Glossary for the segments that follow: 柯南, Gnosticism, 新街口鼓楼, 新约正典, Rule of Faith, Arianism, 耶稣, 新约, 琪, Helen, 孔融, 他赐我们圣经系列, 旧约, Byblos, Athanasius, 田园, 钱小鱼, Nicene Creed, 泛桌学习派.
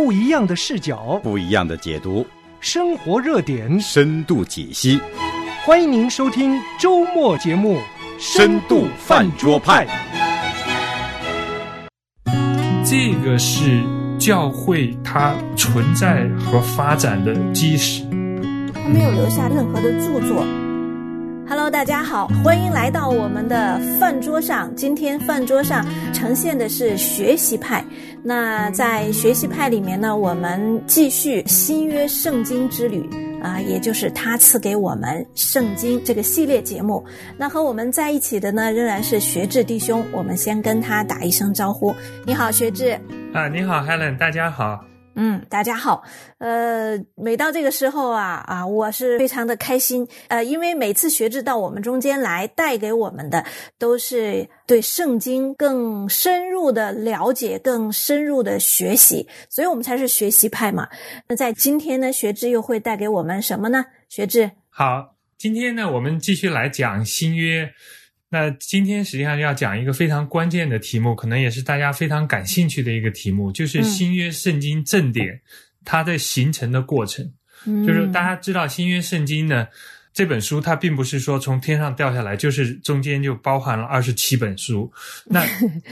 不一样的视角，不一样的解读，生活热点深度解析。欢迎您收听周末节目《深度饭桌派》。这个是教会它存在和发展的基石。它没有留下任何的著作。Hello， 大家好，欢迎来到我们的饭桌上。今天饭桌上呈现的是学习派。那在学习派里面呢，我们继续新约圣经之旅啊，也就是他赐给我们圣经这个系列节目。那和我们在一起的呢，仍然是学志弟兄。我们先跟他打一声招呼。你好，学志。啊，你好 ，Helen， 大家好。大家好。每到这个时候啊，我是非常的开心。因为每次学志到我们中间来带给我们的都是对圣经更深入的了解，更深入的学习。所以我们才是学习派嘛。那在今天呢，学志又会带给我们什么呢？学志。好，今天呢我们继续来讲新约。那今天实际上要讲一个非常关键的题目，可能也是大家非常感兴趣的一个题目，就是新约圣经正典、它的形成的过程。就是大家知道新约圣经呢，这本书它并不是说从天上掉下来，就是中间就包含了27本书。那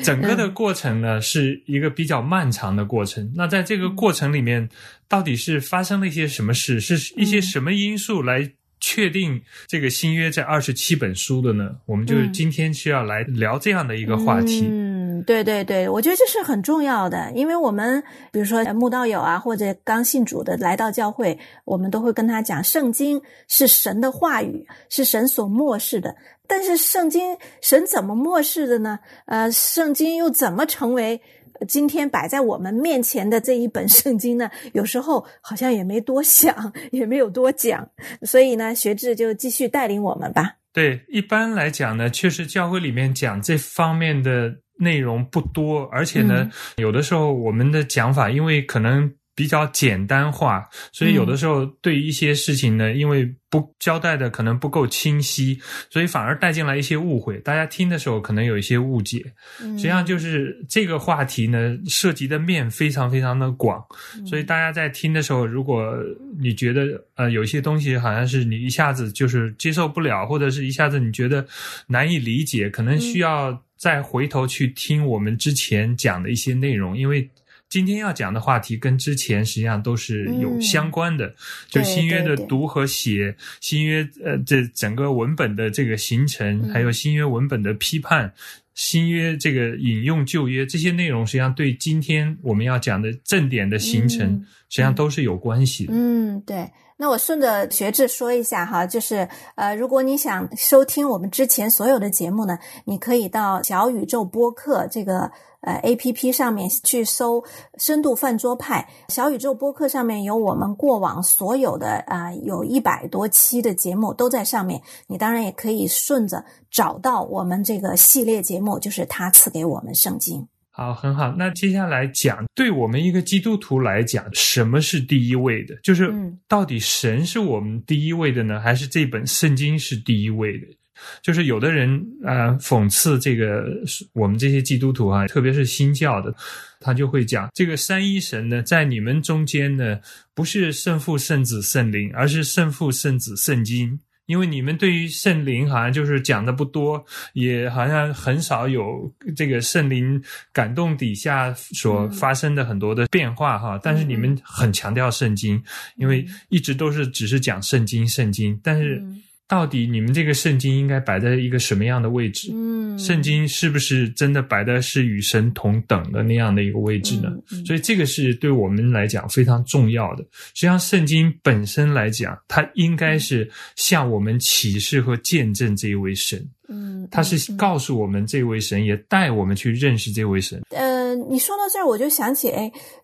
整个的过程呢是一个比较漫长的过程。那在这个过程里面到底是发生了一些什么事，是一些什么因素来确定这个新约在27本书的呢？我们就是今天需要来聊这样的一个话题。对对对，我觉得这是很重要的。因为我们比如说慕道友啊，或者刚信主的来到教会，我们都会跟他讲圣经是神的话语，是神所默示的。但是圣经神怎么默示的呢？圣经又怎么成为今天摆在我们面前的这一本圣经呢？有时候好像也没多想，也没有多讲。所以呢，学志就继续带领我们吧。对，一般来讲呢，确实教会里面讲这方面的内容不多，而且呢，有的时候我们的讲法因为可能比较简单化，所以有的时候对于一些事情呢，因为不交代的可能不够清晰，所以反而带进来一些误会，大家听的时候可能有一些误解。实际上就是这个话题呢涉及的面非常非常的广，所以大家在听的时候，如果你觉得有些东西好像是你一下子就是接受不了，或者是一下子你觉得难以理解，可能需要再回头去听我们之前讲的一些内容。因为今天要讲的话题跟之前实际上都是有相关的，就新约的读和写，对对对，新约这整个文本的这个形成，还有新约文本的批判，新约这个引用旧约，这些内容实际上对今天我们要讲的正典的形成，实际上都是有关系的。对。那我顺着学志说一下哈，就是如果你想收听我们之前所有的节目呢，你可以到小宇宙播客这个APP 上面去搜深度饭桌派。小宇宙播客上面有我们过往所有的有100多期的节目都在上面。你当然也可以顺着找到我们这个系列节目，就是他赐给我们圣经。好，很好。那接下来讲，对我们一个基督徒来讲，什么是第一位的？就是到底神是我们第一位的呢，还是这本圣经是第一位的？就是有的人讽刺这个我们这些基督徒啊，特别是新教的，他就会讲这个三一神呢，在你们中间呢，不是圣父、圣子、圣灵，而是圣父、圣子、圣经。因为你们对于圣灵好像就是讲的不多，也好像很少有这个圣灵感动底下所发生的很多的变化哈。但是你们很强调圣经，因为一直都是只是讲圣经圣经，但是到底你们这个圣经应该摆在一个什么样的位置？圣经是不是真的摆的是与神同等的那样的一个位置呢？所以这个是对我们来讲非常重要的。实际上圣经本身来讲，它应该是向我们启示和见证这一位神。他是告诉我们这位神，也带我们去认识这位神。你说到这儿，我就想起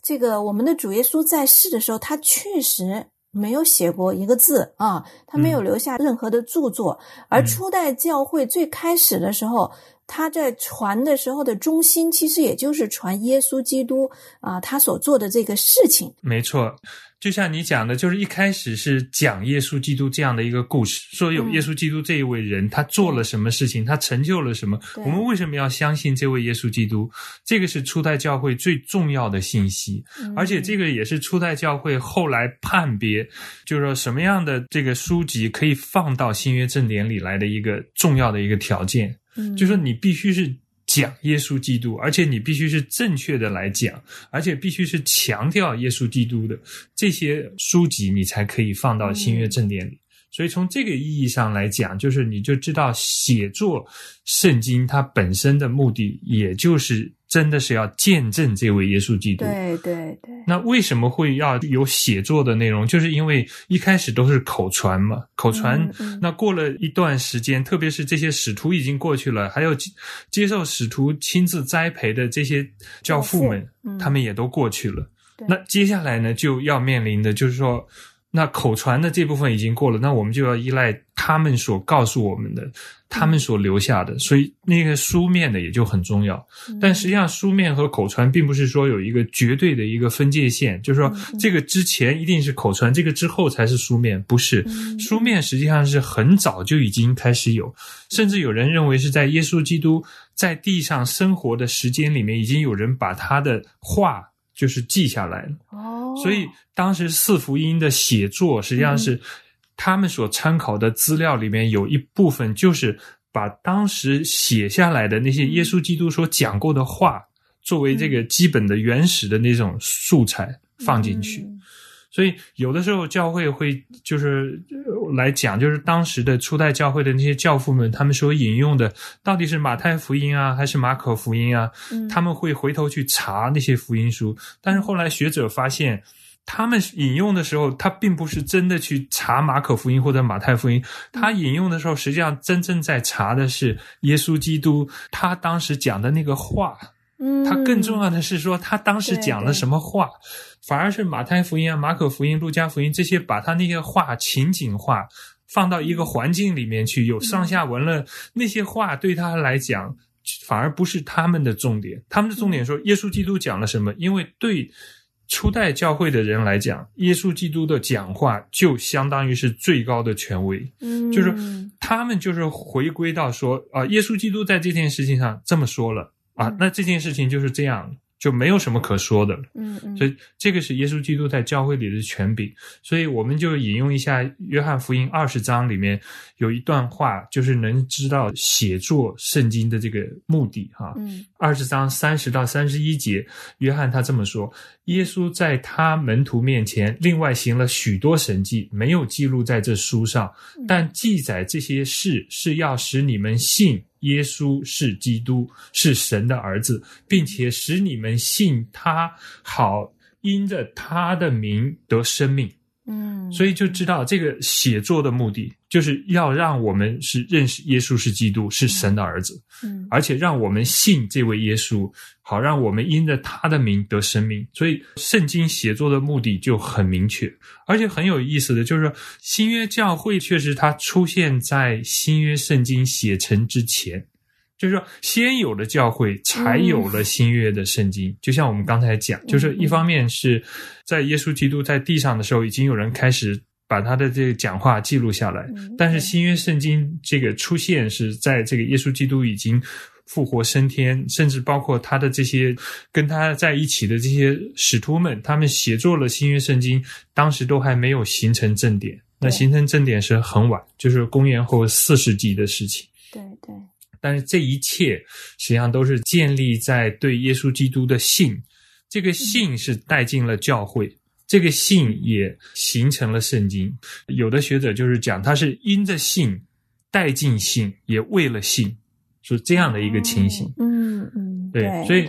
这个我们的主耶稣在世的时候，他确实没有写过一个字啊，他没有留下任何的著作。而初代教会最开始的时候，他在传的时候的中心其实也就是传耶稣基督他所做的这个事情。没错，就像你讲的，就是一开始是讲耶稣基督这样的一个故事，说有耶稣基督这一位人，他做了什么事情，他成就了什么，我们为什么要相信这位耶稣基督，这个是初代教会最重要的信息，而且这个也是初代教会后来判别，就是说什么样的这个书籍可以放到新约正典里来的一个重要的一个条件，就是说你必须是讲耶稣基督，而且你必须是正确的来讲，而且必须是强调耶稣基督的，这些书籍你才可以放到新约正典里。所以从这个意义上来讲，就是你就知道写作圣经它本身的目的，也就是真的是要见证这位耶稣基督。对对对。那为什么会要有写作的内容，就是因为一开始都是口传嘛，口传那过了一段时间，特别是这些使徒已经过去了，还有接受使徒亲自栽培的这些教父们，他们也都过去了。那接下来呢，就要面临的就是说，那口传的这部分已经过了，那我们就要依赖他们所告诉我们的，他们所留下的，所以那个书面的也就很重要。但实际上书面和口传并不是说有一个绝对的一个分界线，就是说这个之前一定是口传，这个之后才是书面，不是。书面实际上是很早就已经开始有，甚至有人认为是在耶稣基督在地上生活的时间里面，已经有人把他的话就是记下来了。所以当时四福音的写作实际上是他们所参考的资料里面有一部分就是把当时写下来的那些耶稣基督所讲过的话作为这个基本的原始的那种素材放进去。所以有的时候教会会就是来讲，就是当时的初代教会的那些教父们，他们所引用的到底是马太福音啊还是马可福音啊，他们会回头去查那些福音书，但是后来学者发现他们引用的时候，他并不是真的去查马可福音或者马太福音，他引用的时候实际上真正在查的是耶稣基督他当时讲的那个话，他更重要的是说他当时讲了什么话，反而是马太福音啊马可福音路加福音这些把他那些话情景化放到一个环境里面去，有上下文了，那些话对他来讲反而不是他们的重点。他们的重点说耶稣基督讲了什么，因为对初代教会的人来讲，耶稣基督的讲话就相当于是最高的权威，就是他们就是回归到说耶稣基督在这件事情上这么说了啊，那这件事情就是这样，就没有什么可说的了。所以这个是耶稣基督在教会里的权柄。所以我们就引用一下约翰福音20章里面有一段话，就是能知道写作圣经的这个目的哈。20章30到31节，约翰他这么说：耶稣在他门徒面前另外行了许多神迹，没有记录在这书上，但记载这些事是要使你们信耶稣是基督，是神的儿子，并且使你们信他，好因着他的名得生命。所以就知道这个写作的目的就是要让我们是认识耶稣是基督，是神的儿子，而且让我们信这位耶稣，好让我们因着他的名得生命。所以圣经写作的目的就很明确。而且很有意思的就是说，新约教会确实它出现在新约圣经写成之前，就是说先有了教会才有了新约的圣经。就像我们刚才讲，就是一方面是在耶稣基督在地上的时候，已经有人开始把他的这个讲话记录下来，但是新约圣经这个出现是在这个耶稣基督已经复活升天，甚至包括他的这些跟他在一起的这些使徒们，他们写作了新约圣经，当时都还没有形成正典。那形成正典是很晚，就是公元后4世纪的事情。对对。但是这一切实际上都是建立在对耶稣基督的信，这个信是带进了教会，这个信也形成了圣经。有的学者就是讲他是因着信带进信，也为了信，是这样的一个情形。对，所以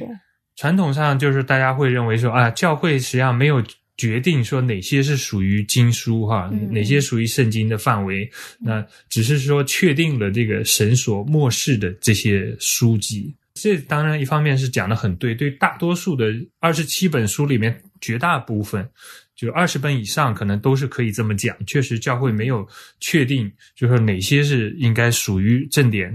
传统上就是大家会认为说啊，教会实际上没有决定说哪些是属于经书哈，哪些属于圣经的范围，那只是说确定了这个神所漠视的这些书籍。这当然一方面是讲得很对，对大多数的27本书里面绝大部分，就20本以上可能都是可以这么讲，确实教会没有确定就是哪些是应该属于正典。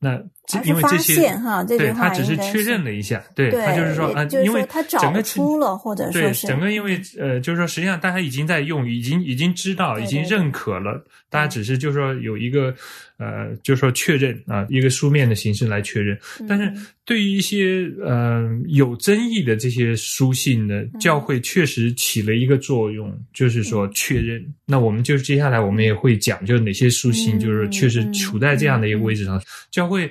那因为这些哈，这句话对他只是确认了一下，对他就是说啊，因为他找出了或者说是整个，因为就是说实际上大家已经在用，已经知道，已经认可了，大家只是就是说有一个就是说确认啊，一个书面的形式来确认。但是对于一些有争议的这些书信呢，教会确实起了一个作用，就是说确认。那我们就接下来我们也会讲，就是哪些书信就是确实处在这样的一个位置上，教会。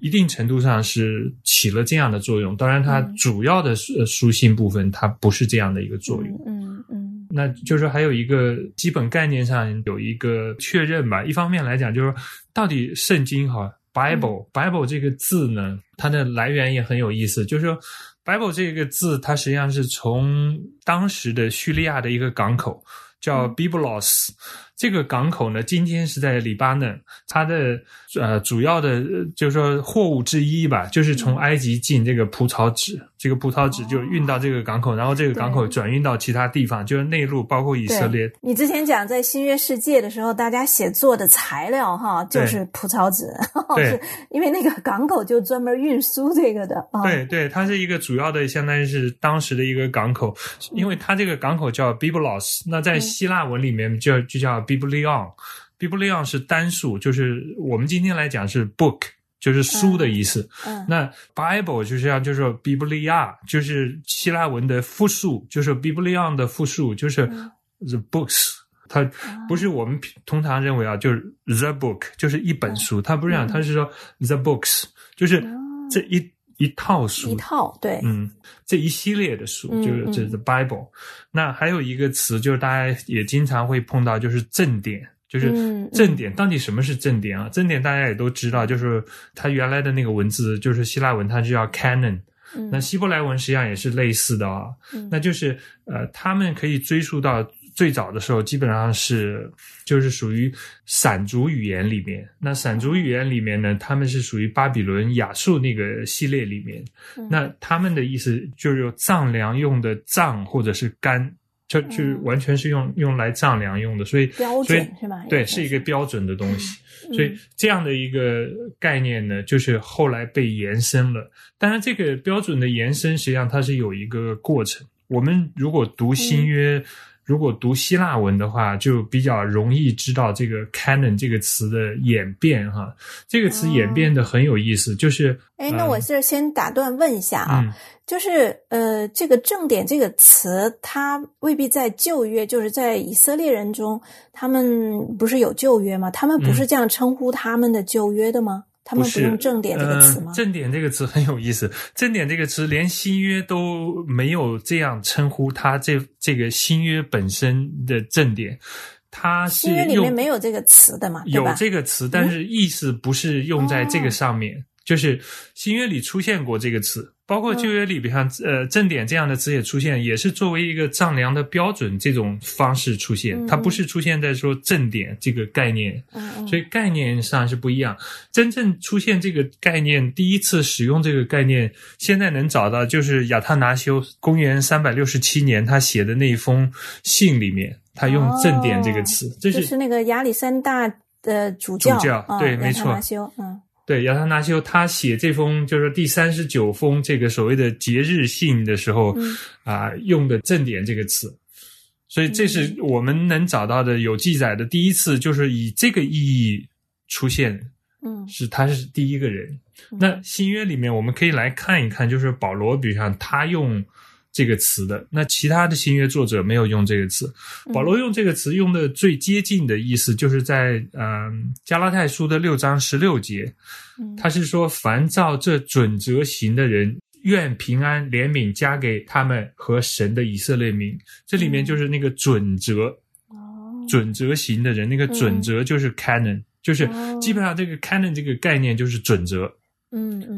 一定程度上是起了这样的作用，当然它主要的书信部分它不是这样的一个作用。那就是还有一个基本概念上有一个确认吧，一方面来讲就是到底圣经哈 Bible 这个字呢，它的来源也很有意思，就是说 Bible 这个字它实际上是从当时的叙利亚的一个港口叫 Byblos， 这个港口呢今天是在黎巴嫩，它的主要的就是说货物之一吧，就是从埃及进这个葡萄籽，这个葡萄籽就运到这个港口，然后这个港口转运到其他地方，就是内陆包括以色列。你之前讲在新约世界的时候，大家写作的材料哈就是葡萄籽，对因为那个港口就专门运输这个的。对对，它是一个主要的，相当于是当时的一个港口，因为它这个港口叫 Byblos， 那在希腊文里面就叫 Biblion 是单数，就是我们今天来讲是 book， 就是书的意思。那 Bible 就是 Biblia， 就是希腊文的复数，就是 Biblion 的复数，就是 the books。它不是我们通常认为啊，就是 the book， 就是一本书，它不是这样，它是说 the books， 就是这一套书，一套，对，这一系列的书就是这是 Bible。那还有一个词，就是大家也经常会碰到，就是正典，就是正典到底什么是正典啊？正典大家也都知道，就是它原来的那个文字，就是希腊文，它就叫 canon。那希伯来文实际上也是类似的啊。那就是他们可以追溯到最早的时候，基本上是就是属于闪族语言里面。那闪族语言里面呢，他们是属于巴比伦亚述那个系列里面。那他们的意思就是有丈量用的杖或者是杆，就完全是用来丈量用的，所以标准是吧？对，是一个标准的东西。所以这样的一个概念呢，就是后来被延伸了。当然，这个标准的延伸实际上它是有一个过程。我们如果读新约，如果读希腊文的话，就比较容易知道这个 canon 这个词的演变哈。这个词演变的很有意思，就是那我这先打断问一下啊，就是这个正典这个词，它未必在旧约，就是在以色列人中，他们不是有旧约吗？他们不是这样称呼他们的旧约的吗？他们不用正典这个词吗？正典这个词很有意思，正典这个词连新约都没有这样称呼它，这个新约本身的正典，它是新约里面没有这个词的嘛，有这个词，但是意思不是用在这个上面，就是新约里出现过这个词，包括旧约里边上，正典这样的词也出现，也是作为一个丈量的标准这种方式出现，它不是出现在说正典这个概念，所以概念上是不一样。真正出现这个概念，第一次使用这个概念，现在能找到就是亚他拿修公元367年他写的那一封信里面，他用正典这个词，就是那个亚历山大的主教，对，没错，亚他拿修，对，亚他拿修他写这封就是第39封这个所谓的节日信的时候用的正典这个词，所以这是我们能找到的有记载的第一次就是以这个意义出现，是他是第一个人。那新约里面我们可以来看一看，就是保罗比如他用这个词的，那其他的新约作者没有用这个词。保罗用这个词用的最接近的意思，就是在加拉太书的6章16节，他是说凡照这准则行的人，愿平安怜悯加给他们和神的以色列民。这里面就是那个准则行的人，那个准则就是 canon， 就是基本上这个 canon 这个概念就是准则。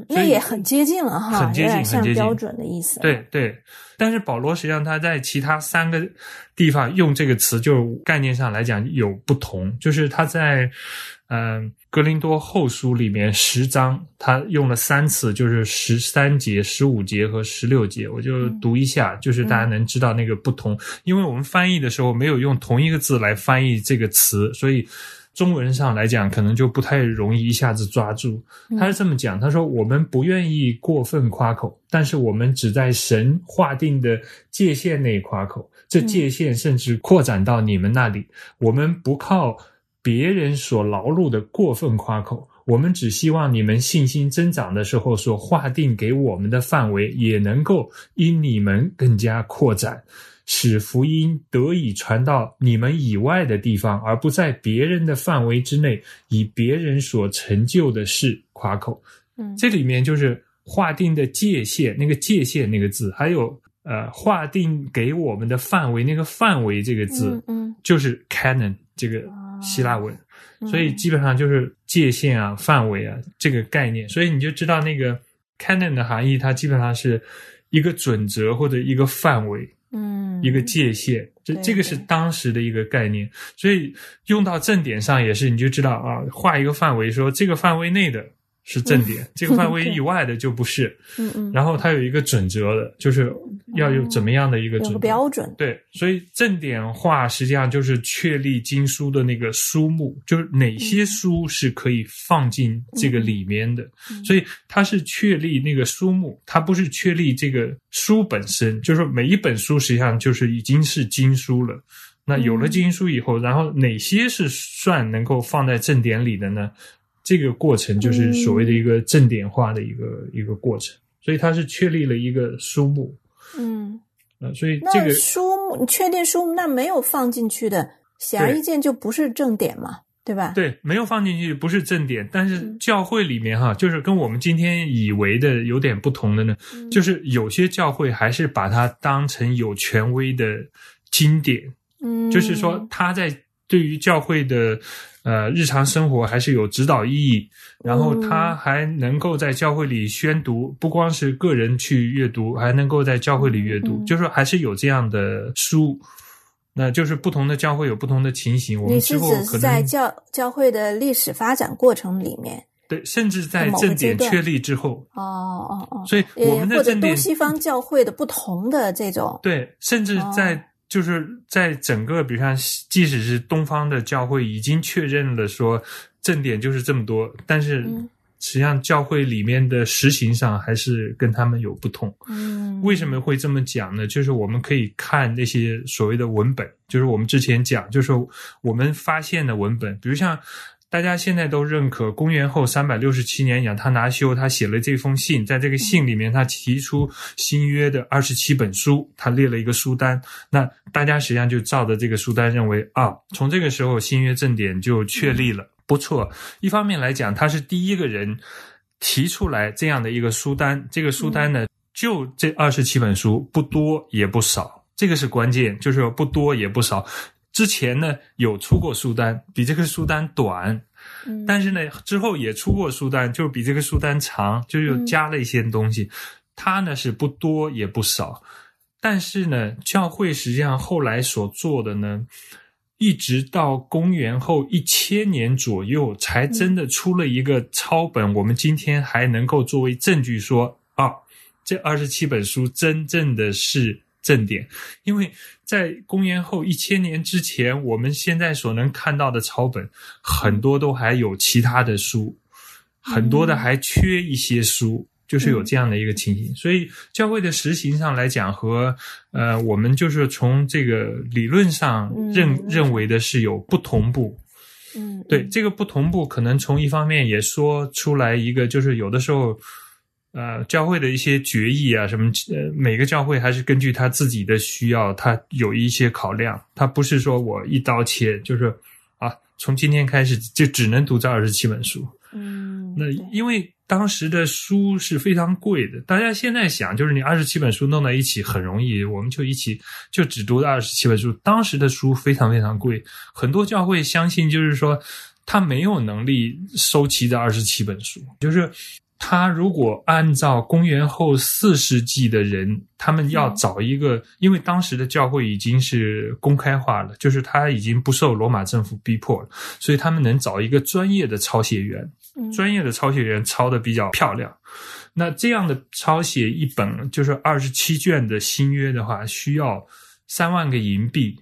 那也很接近了哈，很接近，像标准的意思。对对，但是保罗实际上他在其他三个地方用这个词，就概念上来讲有不同。就是他在哥林多后书里面10章，他用了3次，就是13节、15节和16节。我就读一下，就是大家能知道那个不同。因为我们翻译的时候没有用同一个字来翻译这个词，所以中文上来讲可能就不太容易一下子抓住。他是这么讲，他说我们不愿意过分夸口，但是我们只在神划定的界限内夸口，这界限甚至扩展到你们那里，我们不靠别人所劳碌的过分夸口，我们只希望你们信心增长的时候所划定给我们的范围也能够因你们更加扩展，使福音得以传到你们以外的地方，而不在别人的范围之内，以别人所成就的事夸口。这里面就是划定的界限，那个界限那个字，还有划定给我们的范围那个范围这个字，就是 canon 这个希腊文，所以基本上就是界限啊、范围啊这个概念。所以你就知道那个 canon 的含义，它基本上是一个准则或者一个范围，一个界限，这个是当时的一个概念。所以用到正典上也是，你就知道啊，画一个范围，说这个范围内的是正典，这个范围以外的就不是。然后它有一个准则的，就是要有怎么样的一个准则，有个标准。对，所以正典化实际上就是确立经书的那个书目，就是哪些书是可以放进这个里面的。所以它是确立那个书目，它不是确立这个书本身，就是每一本书实际上就是已经是经书了。那有了经书以后，然后哪些是算能够放在正典里的呢？这个过程就是所谓的一个正典化的一个过程，所以它是确立了一个书目。所以这个书目确定书目，那没有放进去的，显而易见就不是正典嘛，对吧？对，没有放进去不是正典。但是教会里面哈，就是跟我们今天以为的有点不同的呢，就是有些教会还是把它当成有权威的经典，就是说它在对于教会的日常生活还是有指导意义，然后他还能够在教会里宣读，不光是个人去阅读，还能够在教会里阅读，就是还是有这样的书。那就是不同的教会有不同的情形，我们之后可能你是指在教会的历史发展过程里面，对，甚至在正典确立之后，所以我们的正典或者东西方教会的不同的这种，对，甚至在就是在整个比如像即使是东方的教会已经确认了说正典就是这么多，但是实际上教会里面的实行上还是跟他们有不同。为什么会这么讲呢？就是我们可以看那些所谓的文本，就是我们之前讲，就是我们发现的文本，比如像大家现在都认可公元后367年亚他拿修他写了这封信，在这个信里面他提出新约的27本书，他列了一个书单，那大家实际上就照着这个书单认为啊，从这个时候新约正典就确立了。不错，一方面来讲他是第一个人提出来这样的一个书单，这个书单呢就这27本书，不多也不少，这个是关键，就是不多也不少。之前呢有出过书单比这个书单短，但是呢之后也出过书单就是比这个书单长，就又加了一些东西，它呢是不多也不少。但是呢教会实际上后来所做的呢，一直到公元后1000年左右才真的出了一个抄本，我们今天还能够作为证据说啊，这27本书真正的是正典。因为在公元后1000年之前，我们现在所能看到的抄本很多都还有其他的书，很多的还缺一些书，就是有这样的一个情形。所以教会的实行上来讲和我们就是从这个理论上认为的是有不同步。对，这个不同步可能从一方面也说出来一个，就是有的时候教会的一些决议啊什么每个教会还是根据他自己的需要，他有一些考量，他不是说我一刀切，就是啊，从今天开始就只能读这27本书。那因为当时的书是非常贵的，大家现在想就是你27本书弄在一起很容易，我们就一起就只读27本书，当时的书非常非常贵，很多教会相信就是说他没有能力收齐这27本书，就是他如果按照公元后4世纪的人，他们要找一个，因为当时的教会已经是公开化了，就是他已经不受罗马政府逼迫了，所以他们能找一个专业的抄写员，专业的抄写员抄的比较漂亮。那这样的抄写一本就是27卷的新约的话，需要3万个银币。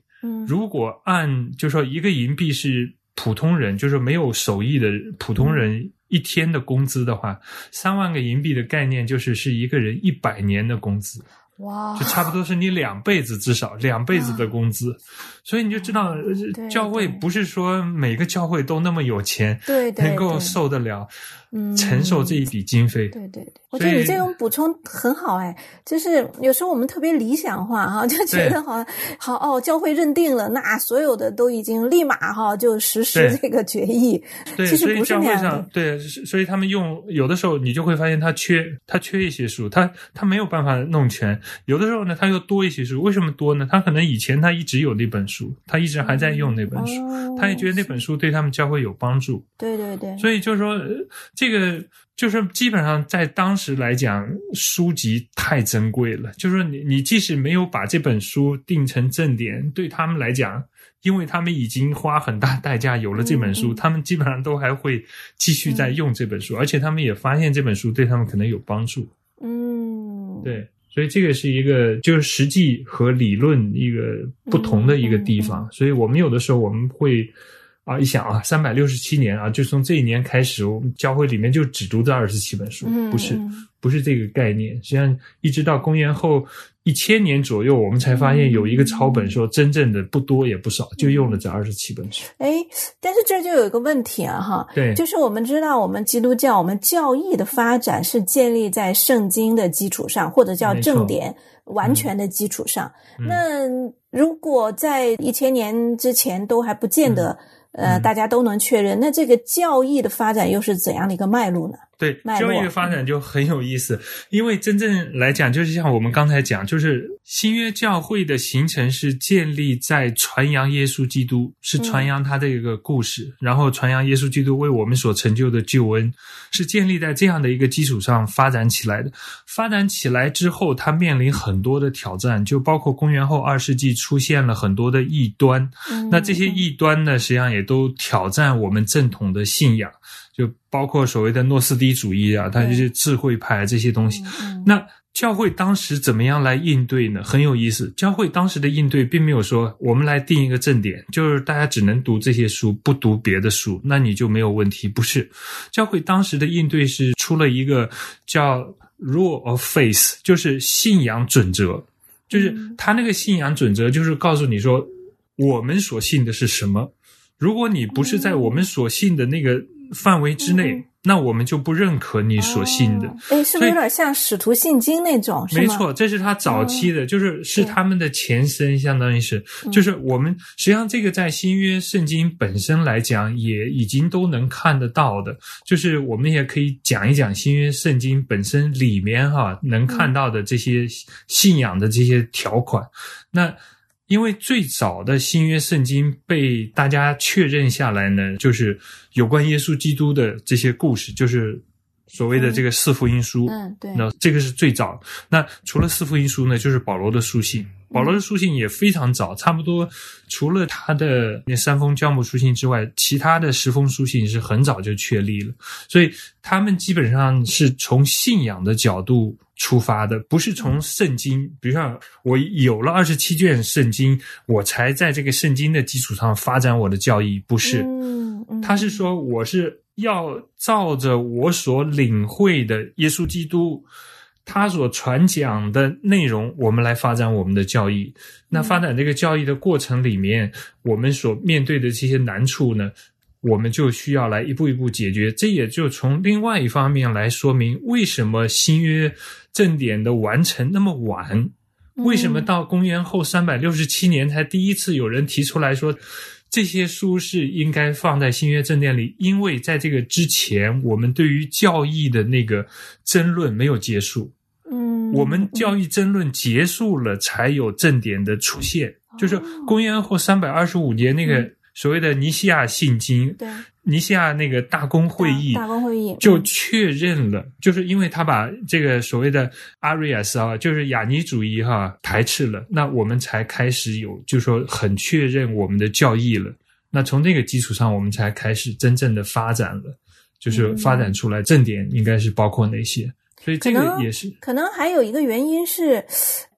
如果按就说一个银币是普通人，就是没有手艺的普通人一天的工资的话，3万个银币的概念就是一个人100年的工资。哇、wow ！就差不多是你至少两辈子的工资，所以你就知道教会不是说每个教会都那么有钱，对，能够受得了，承受这一笔经费。对对对，我觉得你这种补充很好哎，就是有时候我们特别理想化哈，就觉得好哦，教会认定了，那所有的都已经立马哈就实施这个决议，对，其实不是那样的。对，所以他们用有的时候你就会发现他缺一些书，他没有办法弄全。有的时候呢，他又多一些书，为什么多呢？他可能以前他一直有那本书，他一直还在用那本书，他也觉得那本书对他们教会有帮助。对对对，所以就是说，这个就是基本上在当时来讲，书籍太珍贵了。就是说你即使没有把这本书定成正典，对他们来讲，因为他们已经花很大代价有了这本书，他们基本上都还会继续在用这本书，而且他们也发现这本书对他们可能有帮助。嗯，对。所以这个是一个就是实际和理论一个不同的一个地方，所以我们有的时候我们会一想367年就从这一年开始我们教会里面就只读这27本书，不是这个概念。实际上一直到公元后1000年左右，我们才发现有一个抄本说真正的不多也不少，就用了这27本书。诶，但是这就有一个问题啊哈，对，就是我们知道我们基督教我们教义的发展是建立在圣经的基础上，或者叫正典完全的基础上，那如果在1000年之前都还不见得大家都能确认，那这个教义的发展又是怎样的一个脉络呢？对，教义的发展就很有意思，因为真正来讲，就是像我们刚才讲，就是新约教会的形成是建立在传扬耶稣基督，是传扬他的一个故事，然后传扬耶稣基督为我们所成就的救恩，是建立在这样的一个基础上发展起来的。发展起来之后，它面临很多的挑战，就包括公元后2世纪出现了很多的异端，那这些异端呢，实际上也都挑战我们正统的信仰，就包括所谓的诺斯底主义它就是智慧派这些东西。那教会当时怎么样来应对呢？很有意思，教会当时的应对并没有说我们来定一个正典，就是大家只能读这些书不读别的书那你就没有问题，不是。教会当时的应对是出了一个叫 Rule of Faith， 就是信仰准则，就是他那个信仰准则就是告诉你说我们所信的是什么，如果你不是在我们所信的那个范围之内，那我们就不认可你所信的。是不是有点像使徒信经那种？没错，这是他早期的，就是他们的前身，相当于是，就是我们实际上这个在新约圣经本身来讲，也已经都能看得到的。就是我们也可以讲一讲新约圣经本身里面能看到的这些信仰的这些条款。那因为最早的新约圣经被大家确认下来呢，就是有关耶稣基督的这些故事，就是所谓的这个四福音书。对，那这个是最早。那除了四福音书呢，就是保罗的书信。保罗的书信也非常早，差不多除了他的那3封教牧书信之外，其他的10封书信是很早就确立了。所以他们基本上是从信仰的角度出发的，不是从圣经，比如说我有了27卷圣经我才在这个圣经的基础上发展我的教义，不是。他是说我是要照着我所领会的耶稣基督他所传讲的内容，我们来发展我们的教义。那发展这个教义的过程里面，我们所面对的这些难处呢，我们就需要来一步一步解决。这也就从另外一方面来说明为什么新约正典的完成那么晚，为什么到公元后367年才第一次有人提出来说这些书是应该放在新约正典里，因为在这个之前我们对于教义的那个争论没有结束。我们教义争论结束了才有正典的出现，就是公元后325年那个所谓的尼西亚信经，尼西亚那个大公会议就确认了，就是因为他把这个所谓的阿瑞亚斯就是雅尼主义排斥了，那我们才开始有就是说很确认我们的教义了，那从这个基础上我们才开始真正的发展了，就是发展出来正典应该是包括哪些。所以这个也是可能还有一个原因是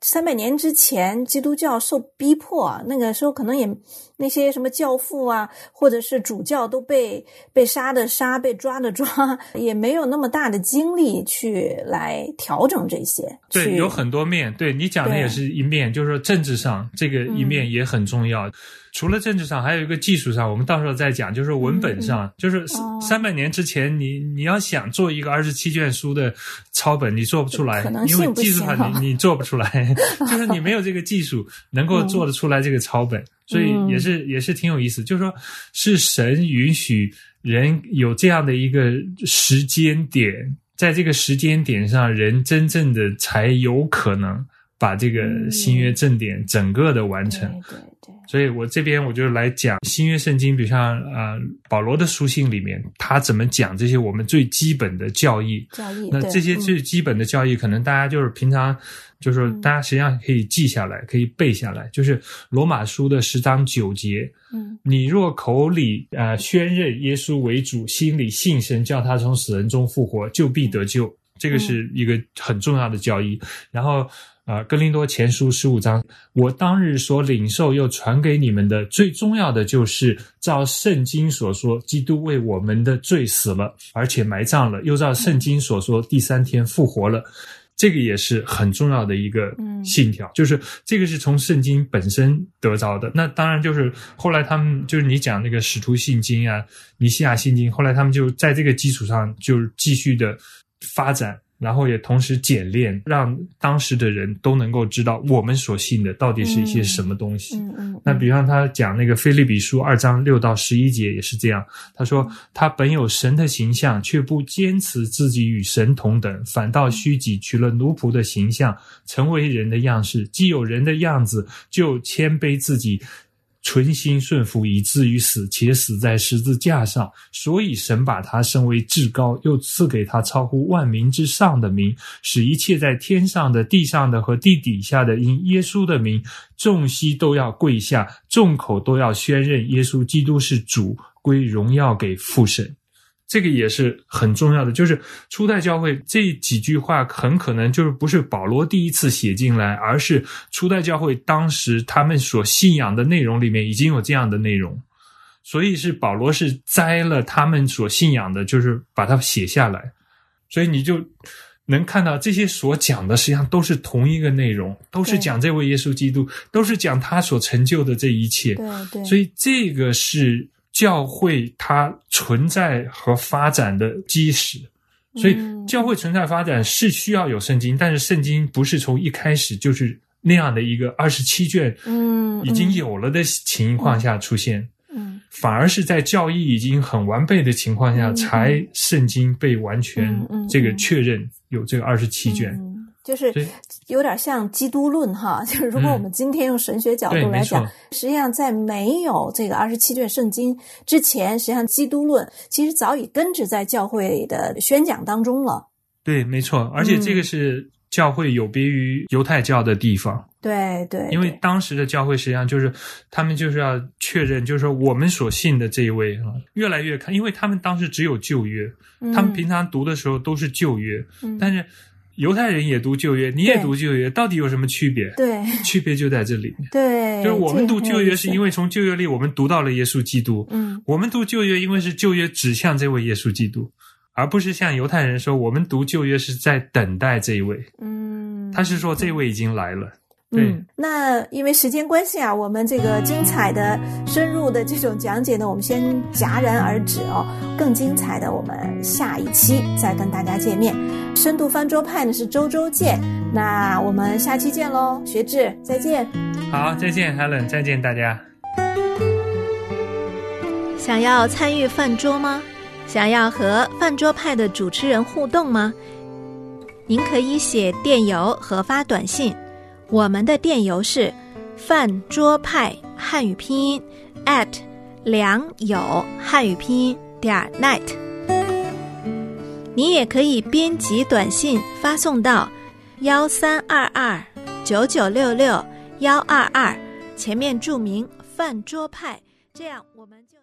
300年之前基督教受逼迫啊，那个时候可能也那些什么教父啊或者是主教都被杀的杀，被抓的抓，也没有那么大的精力去来调整这些。对，有很多面，对，你讲的也是一面，就是说政治上这个一面也很重要。除了政治上还有一个技术上，我们到时候再讲，就是文本上，就是300年之前你要想做一个27卷书的抄本你做不出来，因为技术上你做不出来就是你没有这个技术能够做得出来这个抄本，所以也是挺有意思，就是说是神允许人有这样的一个时间点，在这个时间点上人真正的才有可能把这个新约正典整个的完成。对对对，所以我这边我就来讲新约圣经，比如像保罗的书信里面他怎么讲这些我们最基本的教义。那这些最基本的教义可能大家就是平常就是大家实际上可以记下来，可以背下来，就是罗马书的10章9节，你若口里宣认耶稣为主，心里信神叫他从死人中复活，就必得救。这个是一个很重要的教义。然后哥林多前书15章，我当日所领受又传给你们的最重要的，就是照圣经所说，基督为我们的罪死了，而且埋葬了，又照圣经所说第3天复活了。这个也是很重要的一个信条，就是这个是从圣经本身得着的。那当然就是后来他们就是你讲那个使徒信经啊，尼西亚信经，后来他们就在这个基础上就继续的发展，然后也同时简练，让当时的人都能够知道我们所信的到底是一些什么东西。那比方他讲那个腓立比书2章6到11节也是这样，他说他本有神的形象，却不坚持自己与神同等，反倒虚己，取了奴仆的形象，成为人的样式，既有人的样子，就谦卑自己，存心顺服，以至于死，且死在十字架上。所以神把他升为至高，又赐给他超乎万民之上的名，使一切在天上的、地上的和地底下的，因耶稣的名，众膝都要跪下，众口都要宣认耶稣基督是主，归荣耀给父神。这个也是很重要的，就是初代教会这几句话很可能就是不是保罗第一次写进来，而是初代教会当时他们所信仰的内容里面已经有这样的内容，所以是保罗是摘了他们所信仰的，就是把它写下来。所以你就能看到这些所讲的实际上都是同一个内容，都是讲这位耶稣基督，都是讲他所成就的这一切。对对，所以这个是教会它存在和发展的基石。所以教会存在发展是需要有圣经，但是圣经不是从一开始就是那样的一个27卷已经有了的情况下出现，反而是在教义已经很完备的情况下才圣经被完全这个确认有这个27卷。就是有点像基督论哈，就是如果我们今天用神学角度来讲，实际上在没有这个27卷圣经之前，实际上基督论其实早已根植在教会的宣讲当中了。对，没错，而且这个是教会有别于犹太教的地方。对对，因为当时的教会实际上就是他们就是要确认，就是说我们所信的这一位越来越看，因为他们当时只有旧约，他们平常读的时候都是旧约，但是犹太人也读旧约，你也读旧约，到底有什么区别？对，区别就在这里。对，就是我们读旧约是因为从旧约里我们读到了耶稣基督，我们读旧约因为是旧约指向这位耶稣基督，而不是像犹太人说我们读旧约是在等待这一位，他是说这位已经来了。对，那因为时间关系啊，我们这个精彩的深入的这种讲解呢，我们先戛然而止哦。更精彩的我们下一期再跟大家见面。深度翻桌派呢是周见，那我们下期见咯，学志再见。好，再见 Helen， 再见大家。想要参与饭桌吗？想要和饭桌派的主持人互动吗？您可以写电邮和发短信，我们的电邮是饭桌派汉语拼音 at 良友汉语拼音点 net。 你也可以编辑短信发送到13229966-122，前面注明饭桌派，这样我们就